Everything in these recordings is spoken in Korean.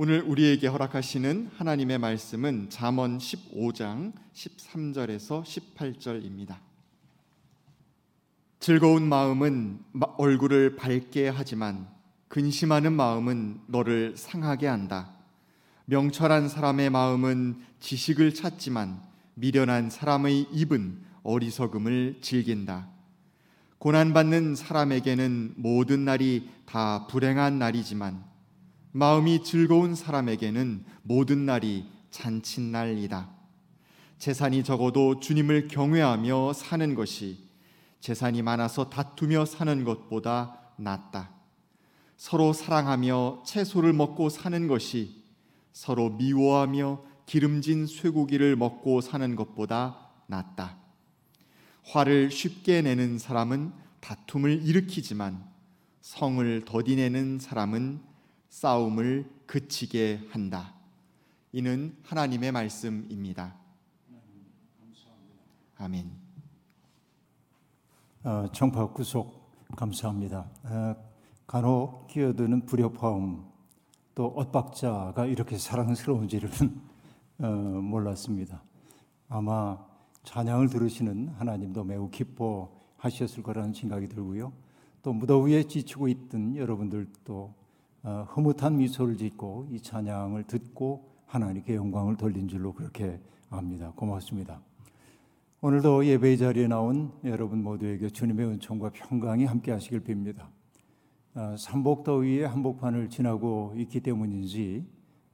오늘 우리에게 허락하시는 하나님의 말씀은 잠언 15장 13절에서 18절입니다. 즐거운 마음은 얼굴을 밝게 하지만 근심하는 마음은 너를 상하게 한다. 명철한 사람의 마음은 지식을 찾지만 미련한 사람의 입은 어리석음을 즐긴다. 고난받는 사람에게는 모든 날이 다 불행한 날이지만 마음이 즐거운 사람에게는 모든 날이 잔칫날이다. 재산이 적어도 주님을 경외하며 사는 것이 재산이 많아서 다투며 사는 것보다 낫다. 서로 사랑하며 채소를 먹고 사는 것이 서로 미워하며 기름진 쇠고기를 먹고 사는 것보다 낫다. 화를 쉽게 내는 사람은 다툼을 일으키지만 성을 더디내는 사람은 싸움을 그치게 한다. 이는 하나님의 말씀입니다. 아멘. 정파 구속 감사합니다. 간혹 끼어드는 불협화음 또 엇박자가 이렇게 사랑스러운 줄은 몰랐습니다. 아마 찬양을 들으시는 하나님도 매우 기뻐하셨을 거라는 생각이 들고요. 또 무더위에 지치고 있던 여러분들도 흐뭇한 미소를 짓고 이 찬양을 듣고 하나님께 영광을 돌린 줄로 그렇게 압니다. 고맙습니다. 오늘도 예배의 자리에 나온 여러분 모두에게 주님의 은총과 평강이 함께 하시길 빕니다. 삼복더위의 한복판을 지나고 있기 때문인지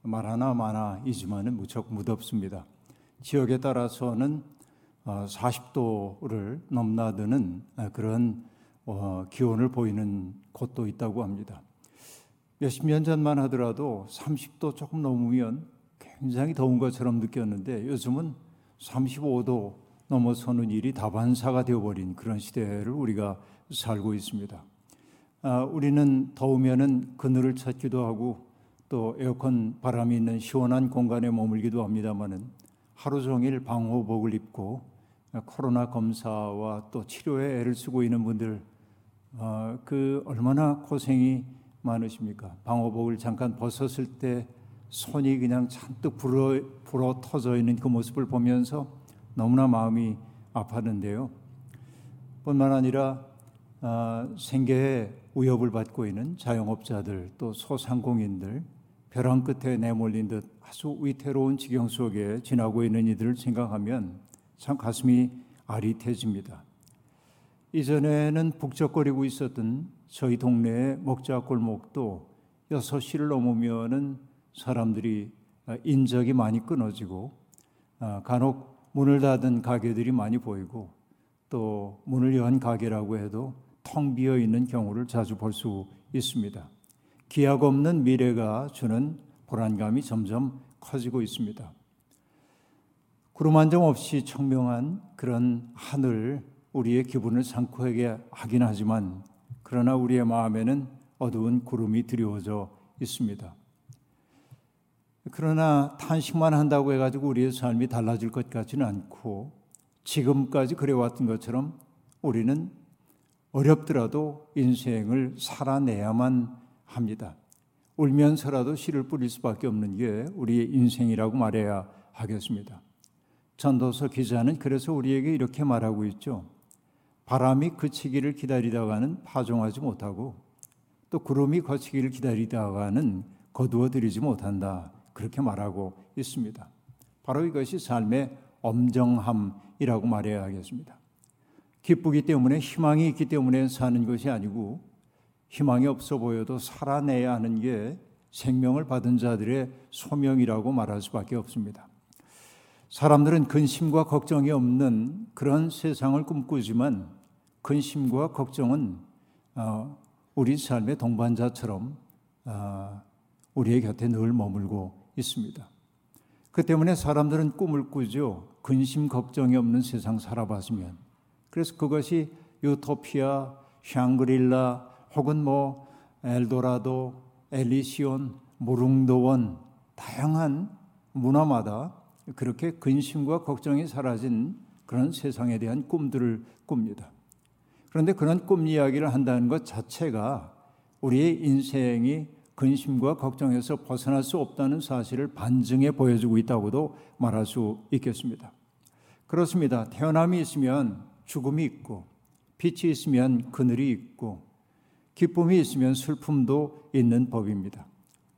말하나 마나이지만은 무척 무덥습니다. 지역에 따라서는 40도를 넘나드는 그런 기온을 보이는 곳도 있다고 합니다. 몇십 년 전만 하더라도 30도 조금 넘으면 굉장히 더운 것처럼 느꼈는데 요즘은 35도 넘어서는 일이 다반사가 되어버린 그런 시대를 우리가 살고 있습니다. 우리는 더우면은 그늘을 찾기도 하고 또 에어컨 바람이 있는 시원한 공간에 머물기도 합니다만은 하루 종일 방호복을 입고 코로나 검사와 또 치료에 애를 쓰고 있는 분들 그 얼마나 고생이 많으십니까? 방호복을 잠깐 벗었을 때 손이 그냥 잔뜩 불어 터져 있는 그 모습을 보면서 너무나 마음이 아팠는데요. 뿐만 아니라 생계에 위협을 받고 있는 자영업자들 또 소상공인들, 벼랑 끝에 내몰린 듯 아주 위태로운 지경 속에 지나고 있는 이들을 생각하면 참 가슴이 아릿해집니다. 이전에는 북적거리고 있었던 저희 동네의 먹자골목도 6시를 넘으면은 사람들이 인적이 많이 끊어지고 간혹 문을 닫은 가게들이 많이 보이고 또 문을 연 가게라고 해도 텅 비어 있는 경우를 자주 볼 수 있습니다. 기약 없는 미래가 주는 불안감이 점점 커지고 있습니다. 구름 한 점 없이 청명한 그런 하늘, 우리의 기분을 상쾌하게 하긴 하지만 그러나 우리의 마음에는 어두운 구름이 드리워져 있습니다. 그러나 탄식만 한다고 해가지고 우리의 삶이 달라질 것 같지는 않고 지금까지 그래왔던 것처럼 우리는 어렵더라도 인생을 살아내야만 합니다. 울면서라도 씨를 뿌릴 수밖에 없는 게 우리의 인생이라고 말해야 하겠습니다. 전도서 기자는 그래서 우리에게 이렇게 말하고 있죠. 바람이 그치기를 기다리다가는 파종하지 못하고 또 구름이 거치기를 기다리다가는 거두어들이지 못한다. 그렇게 말하고 있습니다. 바로 이것이 삶의 엄정함이라고 말해야 하겠습니다. 기쁘기 때문에 희망이 있기 때문에 사는 것이 아니고 희망이 없어 보여도 살아내야 하는 게 생명을 받은 자들의 소명이라고 말할 수밖에 없습니다. 사람들은 근심과 걱정이 없는 그런 세상을 꿈꾸지만 근심과 걱정은 우리 삶의 동반자처럼 우리의 곁에 늘 머물고 있습니다. 그 때문에 사람들은 꿈을 꾸죠. 근심, 걱정이 없는 세상 살아봤으면. 그래서 그것이 유토피아, 샹그릴라 혹은 뭐 엘도라도, 엘리시온, 무릉도원 다양한 문화마다 그렇게 근심과 걱정이 사라진 그런 세상에 대한 꿈들을 꿉니다. 그런데 그런 꿈 이야기를 한다는 것 자체가 우리의 인생이 근심과 걱정에서 벗어날 수 없다는 사실을 반증해 보여주고 있다고도 말할 수 있겠습니다. 그렇습니다. 태어남이 있으면 죽음이 있고, 빛이 있으면 그늘이 있고, 기쁨이 있으면 슬픔도 있는 법입니다.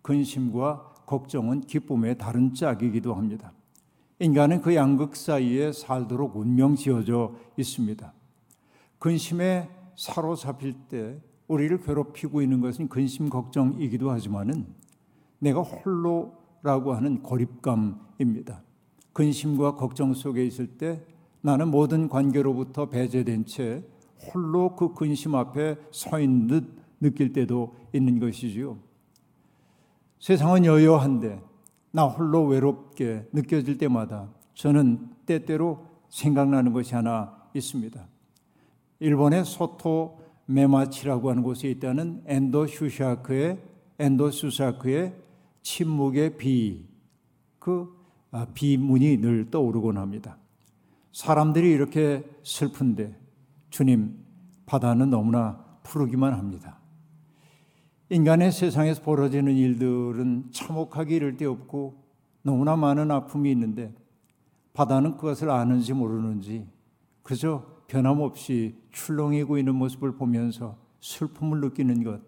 근심과 걱정은 기쁨의 다른 짝이기도 합니다. 인간은 그 양극 사이에 살도록 운명 지어져 있습니다. 근심에 사로잡힐 때 우리를 괴롭히고 있는 것은 근심, 걱정이기도 하지만은 내가 홀로라고 하는 고립감입니다. 근심과 걱정 속에 있을 때 나는 모든 관계로부터 배제된 채 홀로 그 근심 앞에 서 있는 듯 느낄 때도 있는 것이지요. 세상은 여여한데 나 홀로 외롭게 느껴질 때마다 저는 때때로 생각나는 것이 하나 있습니다. 일본의 소토 메마치라고 하는 곳에 있다는 엔도 수사크의 침묵의 비, 그 비문이 늘 떠오르곤 합니다. 사람들이 이렇게 슬픈데 주님, 바다는 너무나 푸르기만 합니다. 인간의 세상에서 벌어지는 일들은 참혹하기 이를 데 없고 너무나 많은 아픔이 있는데 바다는 그것을 아는지 모르는지 그저 변함없이 출렁이고 있는 모습을 보면서 슬픔을 느끼는 것,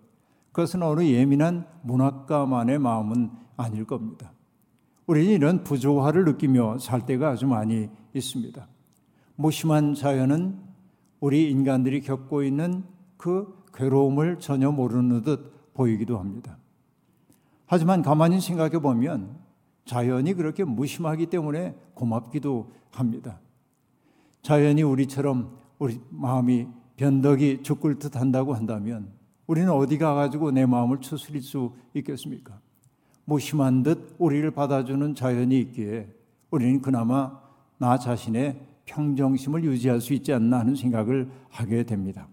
그것은 어느 예민한 문학가만의 마음은 아닐 겁니다. 우리는 이런 부조화를 느끼며 살 때가 아주 많이 있습니다. 무심한 자연은 우리 인간들이 겪고 있는 그 괴로움을 전혀 모르는 듯 보이기도 합니다. 하지만 가만히 생각해 보면 자연이 그렇게 무심하기 때문에 고맙기도 합니다. 자연이 우리처럼 우리 마음이 변덕이 죽을 듯 한다고 한다면 우리는 어디 가가지고 내 마음을 추스릴 수 있겠습니까? 무심한 듯 우리를 받아주는 자연이 있기에 우리는 그나마 나 자신의 평정심을 유지할 수 있지 않나 하는 생각을 하게 됩니다.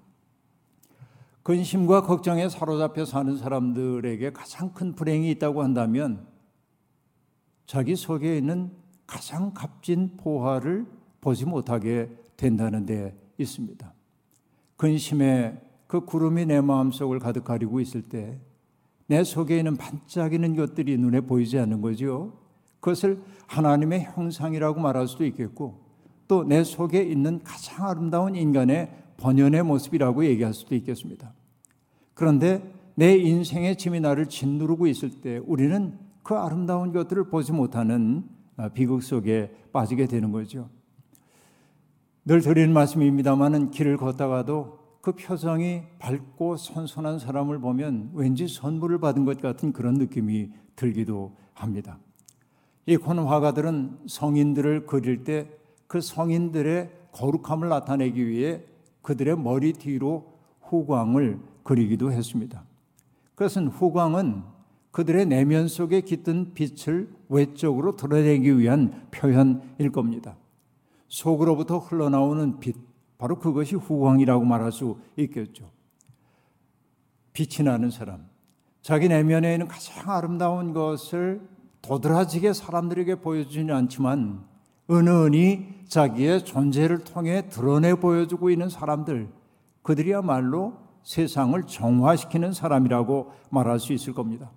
근심과 걱정에 사로잡혀 사는 사람들에게 가장 큰 불행이 있다고 한다면 자기 속에 있는 가장 값진 보화를 보지 못하게 된다는 데 있습니다. 근심에 그 구름이 내 마음속을 가득 가리고 있을 때 내 속에 있는 반짝이는 것들이 눈에 보이지 않는 거죠. 그것을 하나님의 형상이라고 말할 수도 있겠고 또 내 속에 있는 가장 아름다운 인간의 번연의 모습이라고 얘기할 수도 있겠습니다. 그런데 내 인생의 짐이 나를 짓누르고 있을 때 우리는 그 아름다운 것들을 보지 못하는 비극 속에 빠지게 되는 거죠. 늘 드리는 말씀입니다마는 길을 걷다가도 그 표정이 밝고 선선한 사람을 보면 왠지 선물을 받은 것 같은 그런 느낌이 들기도 합니다. 이콘 화가들은 성인들을 그릴 때 그 성인들의 거룩함을 나타내기 위해 그들의 머리 뒤로 후광을 그리기도 했습니다. 그것은 후광은 그들의 내면 속에 깃든 빛을 외적으로 드러내기 위한 표현일 겁니다. 속으로부터 흘러나오는 빛, 바로 그것이 후광이라고 말할 수 있겠죠. 빛이 나는 사람, 자기 내면에 있는 가장 아름다운 것을 도드라지게 사람들에게 보여주지는 않지만 은은히 자기의 존재를 통해 드러내 보여주고 있는 사람들, 그들이야말로 세상을 정화시키는 사람이라고 말할 수 있을 겁니다.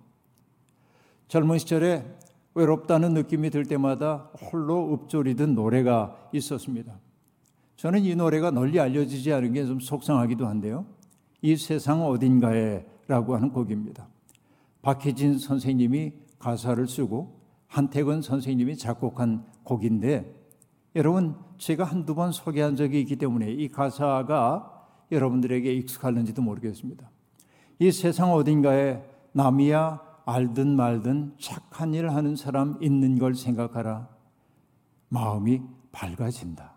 젊은 시절에 외롭다는 느낌이 들 때마다 홀로 읊조리던 노래가 있었습니다. 저는 이 노래가 널리 알려지지 않은 게 좀 속상하기도 한데요. 이 세상 어딘가에 라고 하는 곡입니다. 박희진 선생님이 가사를 쓰고 한태근 선생님이 작곡한 곡인데 여러분, 제가 한두 번 소개한 적이 있기 때문에 이 가사가 여러분들에게 익숙할는지도 모르겠습니다. 이 세상 어딘가에 남이야 알든 말든 착한 일을 하는 사람 있는 걸 생각하라. 마음이 밝아진다.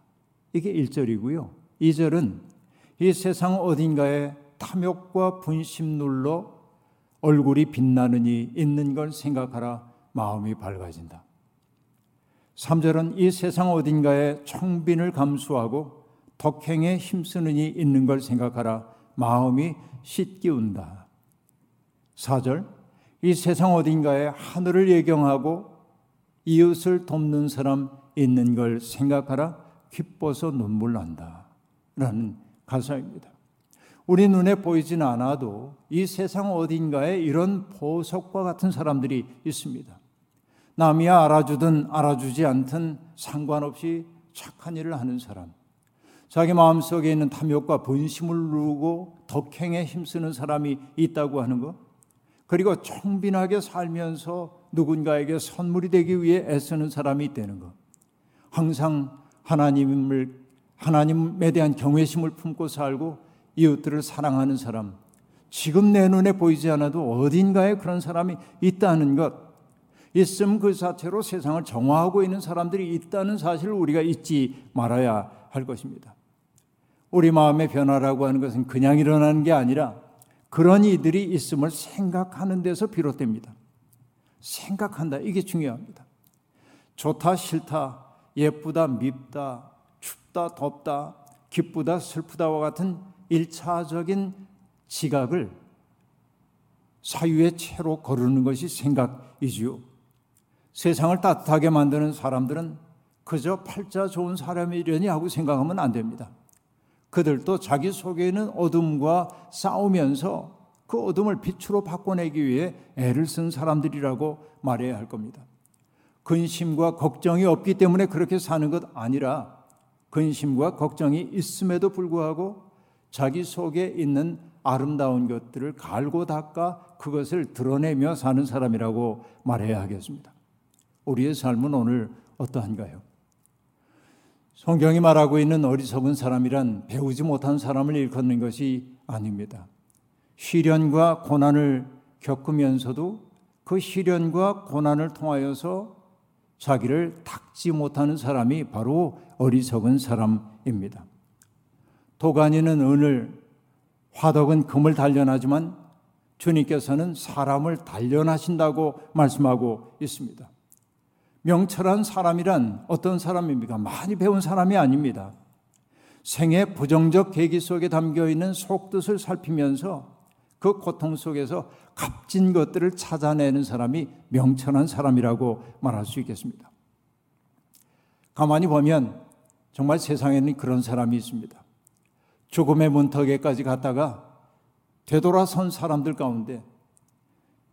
이게 1절이고요. 2절은 이 세상 어딘가에 탐욕과 분심 눌러 얼굴이 빛나느니 있는 걸 생각하라. 마음이 밝아진다. 3절은 이 세상 어딘가에 청빈을 감수하고 덕행에 힘쓰는 이 있는 걸 생각하라. 마음이 씻기운다. 4절 이 세상 어딘가에 하늘을 예경하고 이웃을 돕는 사람 있는 걸 생각하라. 기뻐서 눈물 난다 라는 가사입니다. 우리 눈에 보이진 않아도 이 세상 어딘가에 이런 보석과 같은 사람들이 있습니다. 남이야 알아주든 알아주지 않든 상관없이 착한 일을 하는 사람, 자기 마음속에 있는 탐욕과 분심을 누르고 덕행에 힘쓰는 사람이 있다고 하는 것, 그리고 청빈하게 살면서 누군가에게 선물이 되기 위해 애쓰는 사람이 있다는 것, 항상 하나님에 대한 경외심을 품고 살고 이웃들을 사랑하는 사람, 지금 내 눈에 보이지 않아도 어딘가에 그런 사람이 있다는 것, 있음 그 자체로 세상을 정화하고 있는 사람들이 있다는 사실을 우리가 잊지 말아야 할 것입니다. 우리 마음의 변화라고 하는 것은 그냥 일어나는 게 아니라 그런 이들이 있음을 생각하는 데서 비롯됩니다. 생각한다, 이게 중요합니다. 좋다, 싫다, 예쁘다, 밉다, 춥다, 덥다, 기쁘다, 슬프다와 같은 1차적인 지각을 사유의 채로 거르는 것이 생각이지요. 세상을 따뜻하게 만드는 사람들은 그저 팔자 좋은 사람이려니 하고 생각하면 안 됩니다. 그들도 자기 속에 있는 어둠과 싸우면서 그 어둠을 빛으로 바꿔내기 위해 애를 쓴 사람들이라고 말해야 할 겁니다. 근심과 걱정이 없기 때문에 그렇게 사는 것 아니라 근심과 걱정이 있음에도 불구하고 자기 속에 있는 아름다운 것들을 갈고 닦아 그것을 드러내며 사는 사람이라고 말해야 하겠습니다. 우리의 삶은 오늘 어떠한가요? 성경이 말하고 있는 어리석은 사람이란 배우지 못한 사람을 일컫는 것이 아닙니다. 시련과 고난을 겪으면서도 그 시련과 고난을 통하여서 자기를 닦지 못하는 사람이 바로 어리석은 사람입니다. 도가니는 은을, 화덕은 금을 단련하지만 주님께서는 사람을 단련하신다고 말씀하고 있습니다. 명철한 사람이란 어떤 사람입니까? 많이 배운 사람이 아닙니다. 생의 부정적 계기 속에 담겨있는 속뜻을 살피면서 그 고통 속에서 값진 것들을 찾아내는 사람이 명철한 사람이라고 말할 수 있겠습니다. 가만히 보면 정말 세상에는 그런 사람이 있습니다. 죽음의 문턱에까지 갔다가 되돌아선 사람들 가운데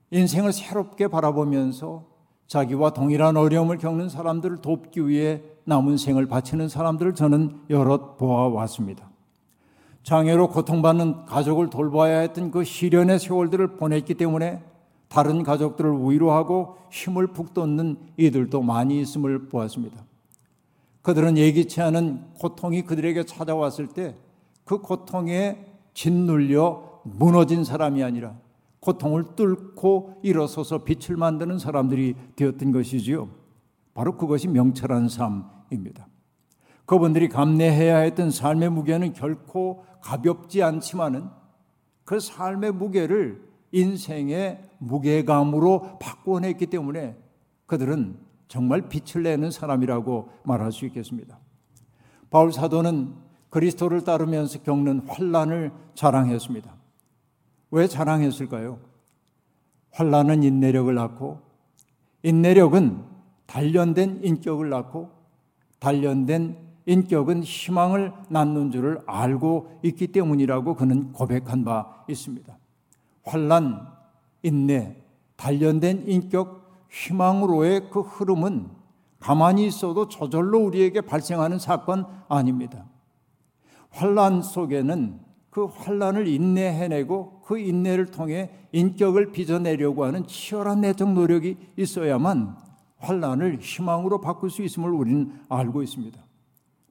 인생을 새롭게 바라보면서 자기와 동일한 어려움을 겪는 사람들을 돕기 위해 남은 생을 바치는 사람들을 저는 여럿 보아왔습니다. 장애로 고통받는 가족을 돌봐야 했던 그 시련의 세월들을 보냈기 때문에 다른 가족들을 위로하고 힘을 북돋는 이들도 많이 있음을 보았습니다. 그들은 예기치 않은 고통이 그들에게 찾아왔을 때 그 고통에 짓눌려 무너진 사람이 아니라 고통을 뚫고 일어서서 빛을 만드는 사람들이 되었던 것이지요. 바로 그것이 명철한 삶입니다. 그분들이 감내해야 했던 삶의 무게는 결코 가볍지 않지만은 그 삶의 무게를 인생의 무게감으로 바꿔냈기 때문에 그들은 정말 빛을 내는 사람이라고 말할 수 있겠습니다. 바울 사도는 그리스도를 따르면서 겪는 환난을 자랑했습니다. 왜 자랑했을까요? 환난은 인내력을 낳고, 인내력은 단련된 인격을 낳고, 단련된 인격은 희망을 낳는 줄을 알고 있기 때문이라고 그는 고백한 바 있습니다. 환난, 인내, 단련된 인격, 희망으로의 그 흐름은 가만히 있어도 저절로 우리에게 발생하는 사건 아닙니다. 환란 속에는 그 환란을 인내해내고 그 인내를 통해 인격을 빚어내려고 하는 치열한 내적 노력이 있어야만 환란을 희망으로 바꿀 수 있음을 우리는 알고 있습니다.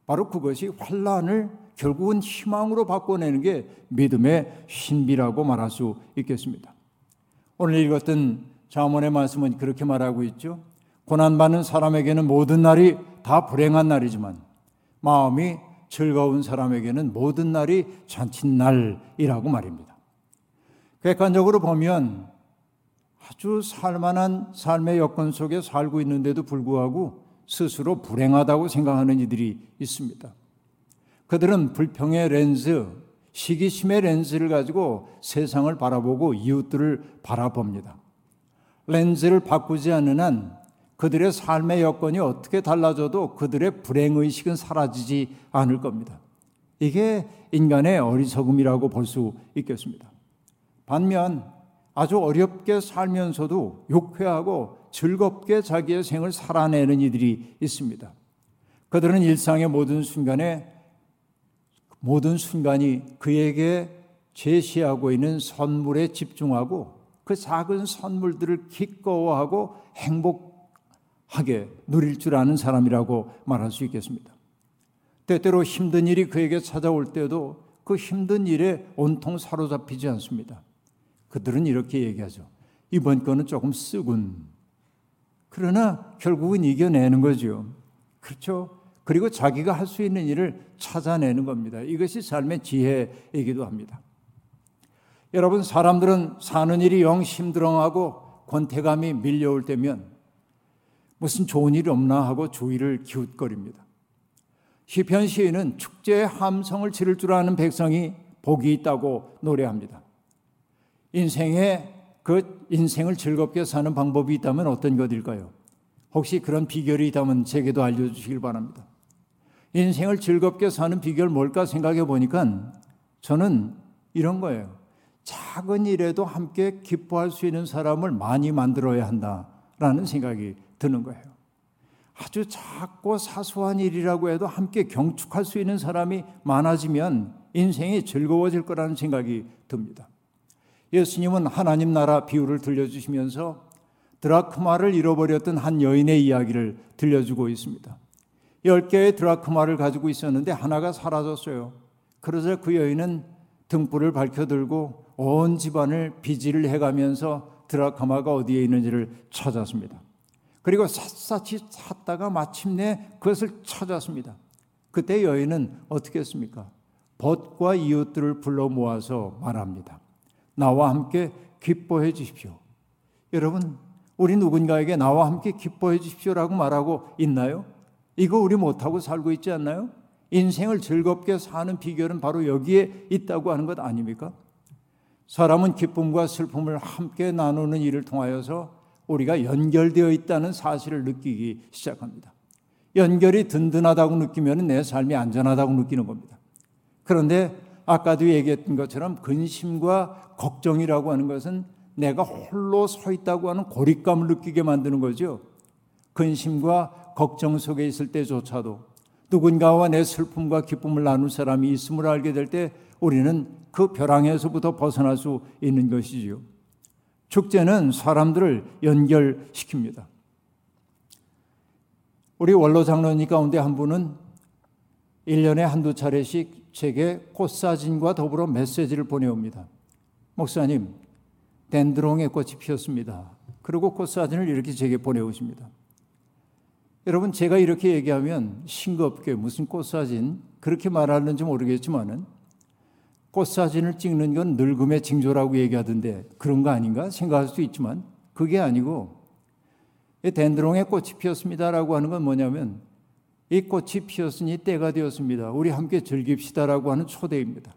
바로 그것이 환란을 결국은 희망으로 바꿔내는 게 믿음의 신비라고 말할 수 있겠습니다. 오늘 읽었던 잠언의 말씀은 그렇게 말하고 있죠. 고난받는 사람에게는 모든 날이 다 불행한 날이지만 마음이 즐거운 사람에게는 모든 날이 잔칫날이라고 말입니다. 객관적으로 보면 아주 살만한 삶의 여건 속에 살고 있는데도 불구하고 스스로 불행하다고 생각하는 이들이 있습니다. 그들은 불평의 렌즈, 시기심의 렌즈를 가지고 세상을 바라보고 이웃들을 바라봅니다. 렌즈를 바꾸지 않는 한 그들의 삶의 여건이 어떻게 달라져도 그들의 불행의식은 사라지지 않을 겁니다. 이게 인간의 어리석음이라고 볼 수 있겠습니다. 반면 아주 어렵게 살면서도 욕회하고 즐겁게 자기의 생을 살아내는 이들이 있습니다. 그들은 일상의 모든 순간이 그에게 제시하고 있는 선물에 집중하고 그 작은 선물들을 기꺼워하고 행복하게 누릴 줄 아는 사람이라고 말할 수 있겠습니다. 때때로 힘든 일이 그에게 찾아올 때도 그 힘든 일에 온통 사로잡히지 않습니다. 그들은 이렇게 얘기하죠. 이번 거는 조금 쓰군. 그러나 결국은 이겨내는 거죠. 그렇죠? 그리고 자기가 할 수 있는 일을 찾아내는 겁니다. 이것이 삶의 지혜이기도 합니다. 여러분, 사람들은 사는 일이 영 심드렁하고 권태감이 밀려올 때면 무슨 좋은 일이 없나 하고 주위를 기웃거립니다. 시편 시인은 축제의 함성을 지를 줄 아는 백성이 복이 있다고 노래합니다. 인생을 즐겁게 사는 방법이 있다면 어떤 것일까요? 혹시 그런 비결이 있다면 제게도 알려주시길 바랍니다. 인생을 즐겁게 사는 비결 뭘까 생각해 보니까 저는 이런 거예요. 작은 일에도 함께 기뻐할 수 있는 사람을 많이 만들어야 한다라는 생각이 드는 거예요. 아주 작고 사소한 일이라고 해도 함께 경축할 수 있는 사람이 많아지면 인생이 즐거워질 거라는 생각이 듭니다. 예수님은 하나님 나라 비유를 들려주시면서 드라크마를 잃어버렸던 한 여인의 이야기를 들려주고 있습니다. 10개의 드라크마를 가지고 있었는데 하나가 사라졌어요. 그러자 그 여인은 등불을 밝혀들고 온 집안을 비지를 해가면서 드라크마가 어디에 있는지를 찾았습니다. 그리고 샅샅이 찾다가 마침내 그것을 찾았습니다. 그때 여인은 어떻게 했습니까? 벗과 이웃들을 불러 모아서 말합니다. 나와 함께 기뻐해 주십시오. 여러분, 우리 누군가에게 나와 함께 기뻐해 주십시오라고 말하고 있나요? 이거 우리 못하고 살고 있지 않나요? 인생을 즐겁게 사는 비결은 바로 여기에 있다고 하는 것 아닙니까? 사람은 기쁨과 슬픔을 함께 나누는 일을 통하여서 우리가 연결되어 있다는 사실을 느끼기 시작합니다. 연결이 든든하다고 느끼면 내 삶이 안전하다고 느끼는 겁니다. 그런데 아까도 얘기했던 것처럼 근심과 걱정이라고 하는 것은 내가 홀로 서 있다고 하는 고립감을 느끼게 만드는 거죠. 근심과 걱정 속에 있을 때조차도 누군가와 내 슬픔과 기쁨을 나눌 사람이 있음을 알게 될 때 우리는 그 벼랑에서부터 벗어날 수 있는 것이지요. 축제는 사람들을 연결시킵니다. 우리 원로 장로님 가운데 한 분은 1년에 한두 차례씩 제게 꽃사진과 더불어 메시지를 보내옵니다. 목사님, 덴드롱의 꽃이 피었습니다. 그리고 꽃사진을 이렇게 제게 보내오십니다. 여러분, 제가 이렇게 얘기하면 싱겁게 무슨 꽃사진 그렇게 말하는지 모르겠지만은 꽃사진을 찍는 건 늙음의 징조라고 얘기하던데 그런 거 아닌가 생각할 수 있지만 그게 아니고, 이 덴드롱의 꽃이 피었습니다라고 하는 건 뭐냐면 이 꽃이 피었으니 때가 되었습니다. 우리 함께 즐깁시다라고 하는 초대입니다.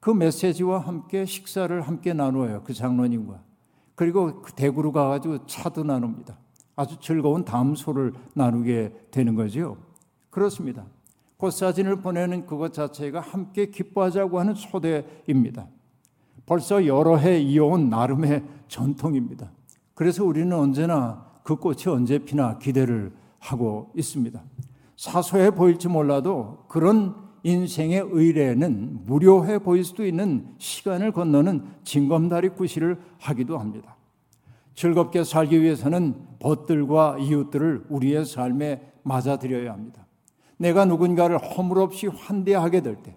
그 메시지와 함께 식사를 함께 나누어요. 그 장로님과. 그리고 그 대구로 가가지고 차도 나눕니다. 아주 즐거운 담소를 나누게 되는 거죠. 그렇습니다. 꽃사진을 보내는 그것 자체가 함께 기뻐하자고 하는 초대입니다. 벌써 여러 해 이어온 나름의 전통입니다. 그래서 우리는 언제나 그 꽃이 언제 피나 기대를 하고 있습니다. 사소해 보일지 몰라도 그런 인생의 의례는 무료해 보일 수도 있는 시간을 건너는 징검다리 구실을 하기도 합니다. 즐겁게 살기 위해서는 벗들과 이웃들을 우리의 삶에 맞아들여야 합니다. 내가 누군가를 허물없이 환대하게 될 때,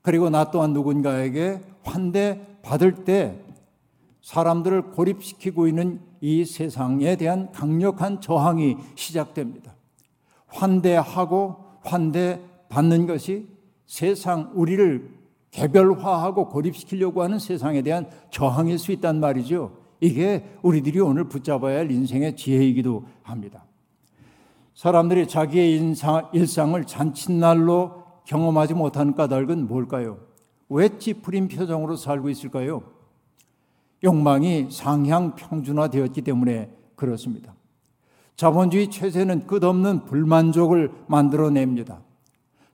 그리고 나 또한 누군가에게 환대받을 때 사람들을 고립시키고 있는 이 세상에 대한 강력한 저항이 시작됩니다. 환대하고 환대받는 것이 세상, 우리를 개별화하고 고립시키려고 하는 세상에 대한 저항일 수 있단 말이죠. 이게 우리들이 오늘 붙잡아야 할 인생의 지혜이기도 합니다. 사람들이 자기의 일상을 잔칫날로 경험하지 못하는 까닭은 뭘까요? 왜 찌푸린 표정으로 살고 있을까요? 욕망이 상향평준화되었기 때문에 그렇습니다. 자본주의 체제는 끝없는 불만족을 만들어냅니다.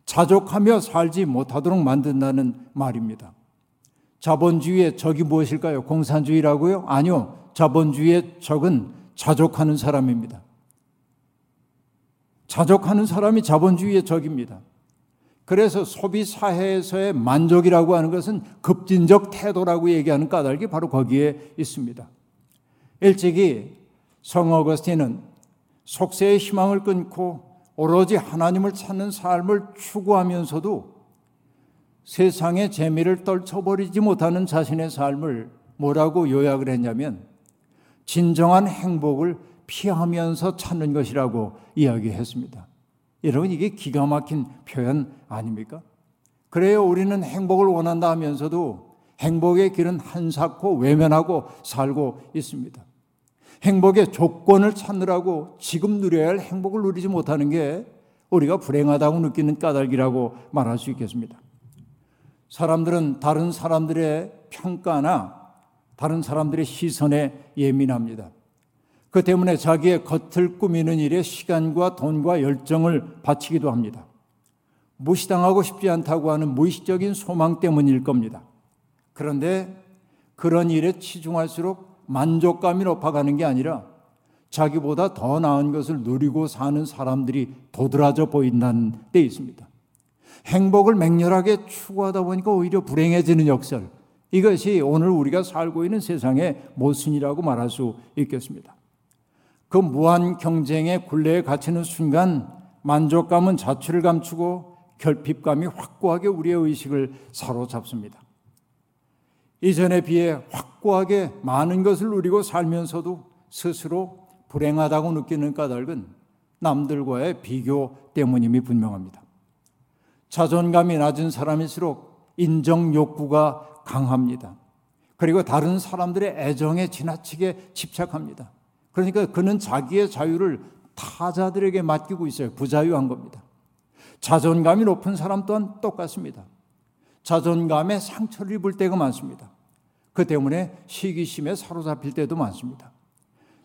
자족하며 살지 못하도록 만든다는 말입니다. 자본주의의 적이 무엇일까요? 공산주의라고요? 아니요. 자본주의의 적은 자족하는 사람입니다. 자족하는 사람이 자본주의의 적입니다. 그래서 소비사회에서의 만족이라고 하는 것은 급진적 태도라고 얘기하는 까닭이 바로 거기에 있습니다. 일찍이 성 어거스틴은 속세의 희망을 끊고 오로지 하나님을 찾는 삶을 추구하면서도 세상의 재미를 떨쳐버리지 못하는 자신의 삶을 뭐라고 요약을 했냐면 진정한 행복을 피하면서 찾는 것이라고 이야기했습니다. 여러분, 이게 기가 막힌 표현 아닙니까? 그래요, 우리는 행복을 원한다 하면서도 행복의 길은 한사코 외면하고 살고 있습니다. 행복의 조건을 찾느라고 지금 누려야 할 행복을 누리지 못하는 게 우리가 불행하다고 느끼는 까닭이라고 말할 수 있겠습니다. 사람들은 다른 사람들의 평가나 다른 사람들의 시선에 예민합니다. 그 때문에 자기의 겉을 꾸미는 일에 시간과 돈과 열정을 바치기도 합니다. 무시당하고 싶지 않다고 하는 무의식적인 소망 때문일 겁니다. 그런데 그런 일에 치중할수록 만족감이 높아가는 게 아니라 자기보다 더 나은 것을 누리고 사는 사람들이 도드라져 보인다는 데 있습니다. 행복을 맹렬하게 추구하다 보니까 오히려 불행해지는 역설, 이것이 오늘 우리가 살고 있는 세상의 모순이라고 말할 수 있겠습니다. 그 무한 경쟁의 굴레에 갇히는 순간 만족감은 자취를 감추고 결핍감이 확고하게 우리의 의식을 사로잡습니다. 이전에 비해 확고하게 많은 것을 누리고 살면서도 스스로 불행하다고 느끼는 까닭은 남들과의 비교 때문임이 분명합니다. 자존감이 낮은 사람일수록 인정 욕구가 강합니다. 그리고 다른 사람들의 애정에 지나치게 집착합니다. 그러니까 그는 자기의 자유를 타자들에게 맡기고 있어요. 부자유한 겁니다. 자존감이 높은 사람 또한 똑같습니다. 자존감에 상처를 입을 때가 많습니다. 그 때문에 시기심에 사로잡힐 때도 많습니다.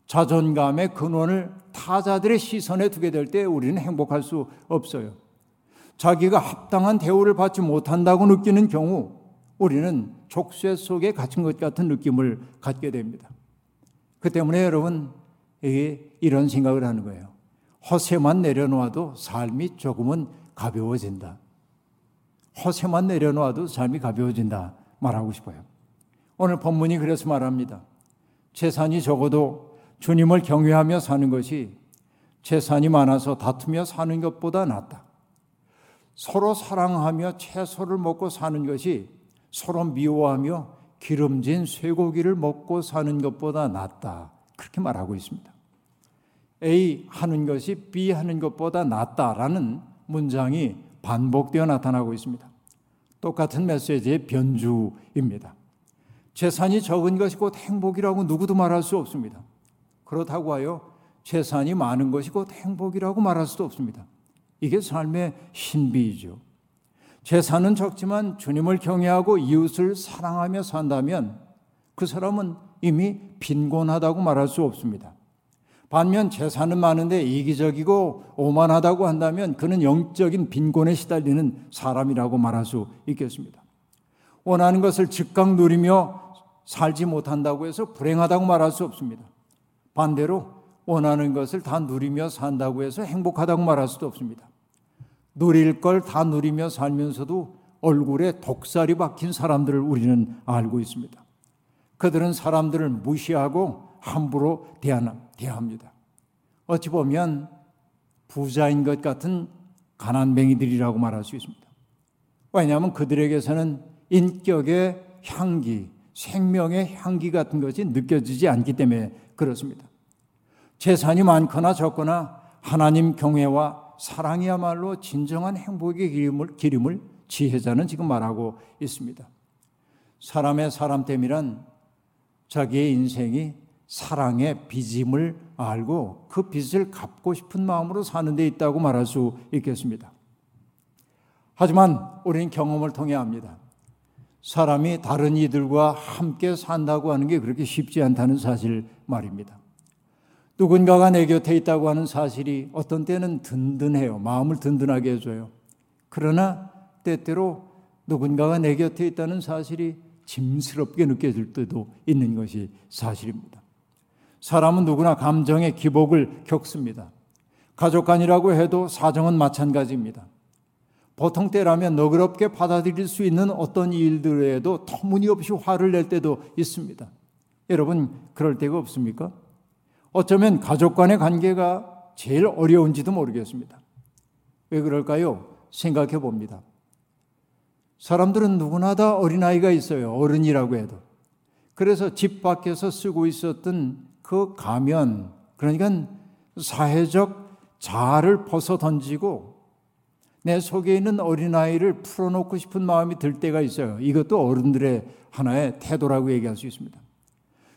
자존감의 근원을 타자들의 시선에 두게 될 때 우리는 행복할 수 없어요. 자기가 합당한 대우를 받지 못한다고 느끼는 경우 우리는 족쇄 속에 갇힌 것 같은 느낌을 갖게 됩니다. 그 때문에 여러분, 이런 생각을 하는 거예요. 허세만 내려놓아도 삶이 조금은 가벼워진다. 허세만 내려놓아도 삶이 가벼워진다 말하고 싶어요. 오늘 본문이 그래서 말합니다. 재산이 적어도 주님을 경외하며 사는 것이 재산이 많아서 다투며 사는 것보다 낫다. 서로 사랑하며 채소를 먹고 사는 것이 서로 미워하며 기름진 쇠고기를 먹고 사는 것보다 낫다. 그렇게 말하고 있습니다. A 하는 것이 B 하는 것보다 낫다라는 문장이 반복되어 나타나고 있습니다. 똑같은 메시지의 변주입니다. 재산이 적은 것이 곧 행복이라고 누구도 말할 수 없습니다. 그렇다고 하여 재산이 많은 것이 곧 행복이라고 말할 수도 없습니다. 이게 삶의 신비이죠. 재산은 적지만 주님을 경외하고 이웃을 사랑하며 산다면 그 사람은 이미 빈곤하다고 말할 수 없습니다. 반면 재산은 많은데 이기적이고 오만하다고 한다면 그는 영적인 빈곤에 시달리는 사람이라고 말할 수 있겠습니다. 원하는 것을 즉각 누리며 살지 못한다고 해서 불행하다고 말할 수 없습니다. 반대로 원하는 것을 다 누리며 산다고 해서 행복하다고 말할 수도 없습니다. 누릴 걸 다 누리며 살면서도 얼굴에 독살이 박힌 사람들을 우리는 알고 있습니다. 그들은 사람들을 무시하고 함부로 대합니다. 어찌 보면 부자인 것 같은 가난뱅이들이라고 말할 수 있습니다. 왜냐하면 그들에게서는 인격의 향기, 생명의 향기 같은 것이 느껴지지 않기 때문에 그렇습니다. 재산이 많거나 적거나 하나님 경외와 사랑이야말로 진정한 행복의 기름을 지혜자는 지금 말하고 있습니다. 사람의 사람됨이란 자기의 인생이 사랑의 빚임을 알고 그 빚을 갚고 싶은 마음으로 사는 데 있다고 말할 수 있겠습니다. 하지만 우리는 경험을 통해 압니다. 사람이 다른 이들과 함께 산다고 하는 게 그렇게 쉽지 않다는 사실 말입니다. 누군가가 내 곁에 있다고 하는 사실이 어떤 때는 든든해요. 마음을 든든하게 해줘요. 그러나 때때로 누군가가 내 곁에 있다는 사실이 짐스럽게 느껴질 때도 있는 것이 사실입니다. 사람은 누구나 감정의 기복을 겪습니다. 가족 간이라고 해도 사정은 마찬가지입니다. 보통 때라면 너그럽게 받아들일 수 있는 어떤 일들에도 터무니없이 화를 낼 때도 있습니다. 여러분, 그럴 때가 없습니까? 어쩌면 가족 간의 관계가 제일 어려운지도 모르겠습니다. 왜 그럴까요? 생각해 봅니다. 사람들은 누구나 다 어린아이가 있어요. 어른이라고 해도. 그래서 집 밖에서 쓰고 있었던 그 가면, 그러니까 사회적 자아를 벗어던지고 내 속에 있는 어린아이를 풀어놓고 싶은 마음이 들 때가 있어요. 이것도 어른들의 하나의 태도라고 얘기할 수 있습니다.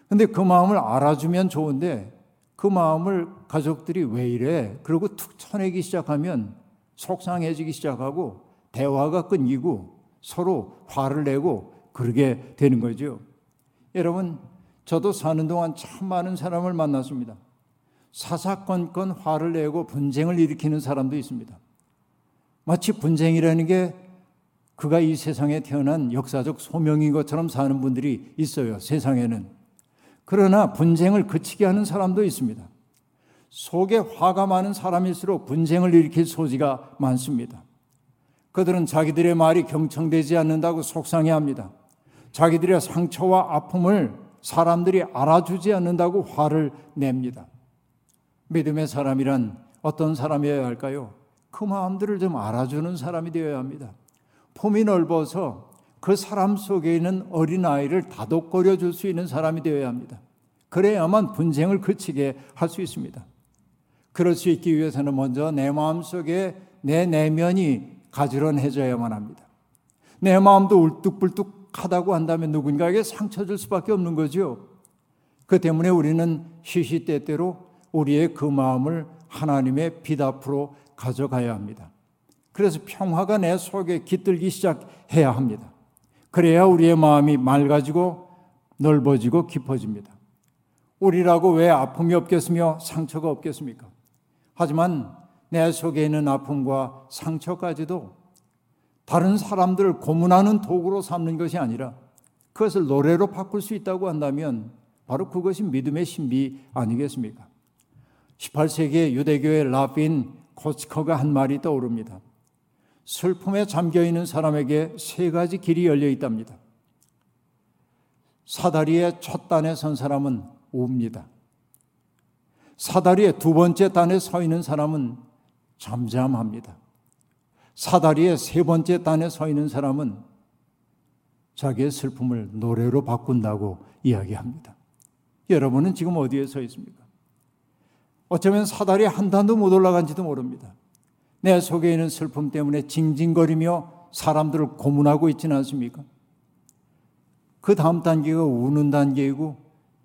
그런데 그 마음을 알아주면 좋은데 그 마음을 가족들이 왜 이래? 그러고 툭 쳐내기 시작하면 속상해지기 시작하고 대화가 끊기고 서로 화를 내고 그러게 되는 거죠. 여러분, 저도 사는 동안 참 많은 사람을 만났습니다. 사사건건 화를 내고 분쟁을 일으키는 사람도 있습니다. 마치 분쟁이라는 게 그가 이 세상에 태어난 역사적 소명인 것처럼 사는 분들이 있어요. 세상에는. 그러나 분쟁을 그치게 하는 사람도 있습니다. 속에 화가 많은 사람일수록 분쟁을 일으킬 소지가 많습니다. 그들은 자기들의 말이 경청되지 않는다고 속상해합니다. 자기들의 상처와 아픔을 사람들이 알아주지 않는다고 화를 냅니다. 믿음의 사람이란 어떤 사람이어야 할까요? 그 마음들을 좀 알아주는 사람이 되어야 합니다. 품이 넓어서 그 사람 속에 있는 어린아이를 다독거려 줄 수 있는 사람이 되어야 합니다. 그래야만 분쟁을 그치게 할 수 있습니다. 그럴 수 있기 위해서는 먼저 내 마음 속에 내 내면이 가지런해져야만 합니다. 내 마음도 울뚝불뚝하다고 한다면 누군가에게 상처 줄 수밖에 없는 거죠. 그 때문에 우리는 시시때때로 우리의 그 마음을 하나님의 빛 앞으로 가져가야 합니다. 그래서 평화가 내 속에 깃들기 시작해야 합니다. 그래야 우리의 마음이 맑아지고 넓어지고 깊어집니다. 우리라고 왜 아픔이 없겠으며 상처가 없겠습니까? 하지만 내 속에 있는 아픔과 상처까지도 다른 사람들을 고문하는 도구로 삼는 것이 아니라 그것을 노래로 바꿀 수 있다고 한다면 바로 그것이 믿음의 신비 아니겠습니까? 18세기에 유대교의 라빈 코츠커가 한 말이 떠오릅니다. 슬픔에 잠겨있는 사람에게 세 가지 길이 열려있답니다. 사다리의 첫 단에 선 사람은 웁니다. 사다리의 두 번째 단에 서 있는 사람은 잠잠합니다. 사다리의 세 번째 단에 서 있는 사람은 자기의 슬픔을 노래로 바꾼다고 이야기합니다. 여러분은 지금 어디에 서 있습니까? 어쩌면 사다리 한 단도 못 올라간지도 모릅니다. 내 속에 있는 슬픔 때문에 징징거리며 사람들을 고문하고 있지는 않습니까? 그 다음 단계가 우는 단계이고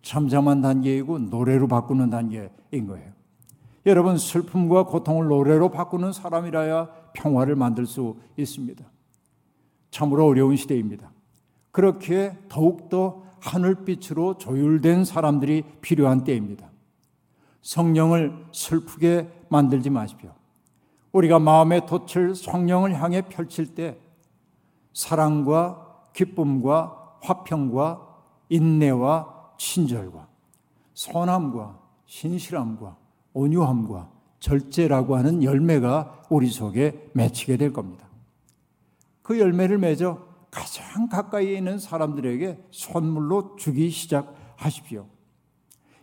잠잠한 단계이고 노래로 바꾸는 단계인 거예요. 여러분, 슬픔과 고통을 노래로 바꾸는 사람이라야 평화를 만들 수 있습니다. 참으로 어려운 시대입니다. 그렇기에 더욱더 하늘빛으로 조율된 사람들이 필요한 때입니다. 성령을 슬프게 만들지 마십시오. 우리가 마음의 돛을 성령을 향해 펼칠 때 사랑과 기쁨과 화평과 인내와 친절과 선함과 신실함과 온유함과 절제라고 하는 열매가 우리 속에 맺히게 될 겁니다. 그 열매를 맺어 가장 가까이에 있는 사람들에게 선물로 주기 시작하십시오.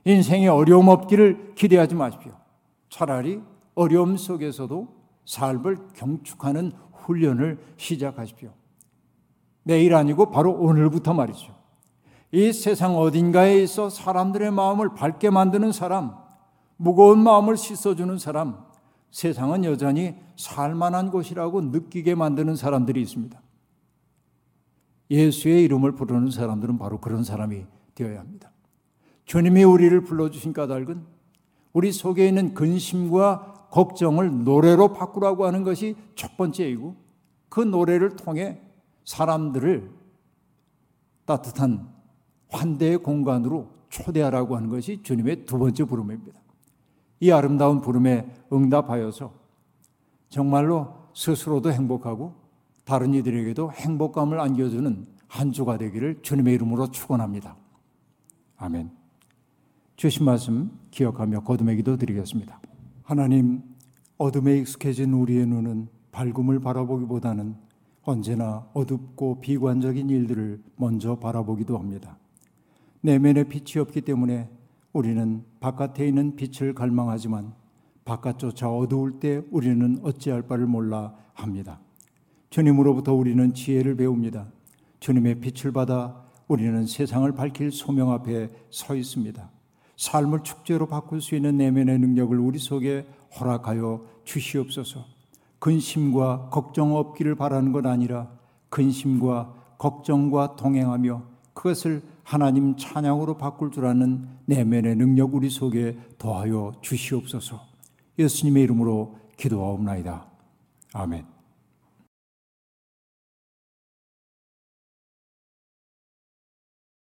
인생에 어려움 없기를 기대하지 마십시오. 차라리 어려움 속에서도 삶을 경축하는 훈련을 시작하십시오. 내일 아니고 바로 오늘부터 말이죠. 이 세상 어딘가에 있어 사람들의 마음을 밝게 만드는 사람, 무거운 마음을 씻어주는 사람, 세상은 여전히 살만한 곳이라고 느끼게 만드는 사람들이 있습니다. 예수의 이름을 부르는 사람들은 바로 그런 사람이 되어야 합니다. 주님이 우리를 불러주신 까닭은 우리 속에 있는 근심과 걱정을 노래로 바꾸라고 하는 것이 첫 번째이고 그 노래를 통해 사람들을 따뜻한 환대의 공간으로 초대하라고 하는 것이 주님의 두 번째 부름입니다. 이 아름다운 부름에 응답하여서 정말로 스스로도 행복하고 다른 이들에게도 행복감을 안겨주는 한 주가 되기를 주님의 이름으로 축원합니다. 아멘. 주신 말씀 기억하며 거듭의 기도 드리겠습니다. 하나님, 어둠에 익숙해진 우리의 눈은 밝음을 바라보기보다는 언제나 어둡고 비관적인 일들을 먼저 바라보기도 합니다. 내면에 빛이 없기 때문에 우리는 바깥에 있는 빛을 갈망하지만 바깥조차 어두울 때 우리는 어찌할 바를 몰라 합니다. 주님으로부터 우리는 지혜를 배웁니다. 주님의 빛을 받아 우리는 세상을 밝힐 소명 앞에 서 있습니다. 삶을 축제로 바꿀 수 있는 내면의 능력을 우리 속에 허락하여 주시옵소서. 근심과 걱정 없기를 바라는 것 아니라 근심과 걱정과 동행하며 그것을 하나님 찬양으로 바꿀 줄 아는 내면의 능력 우리 속에 더하여 주시옵소서. 예수님의 이름으로 기도하옵나이다. 아멘.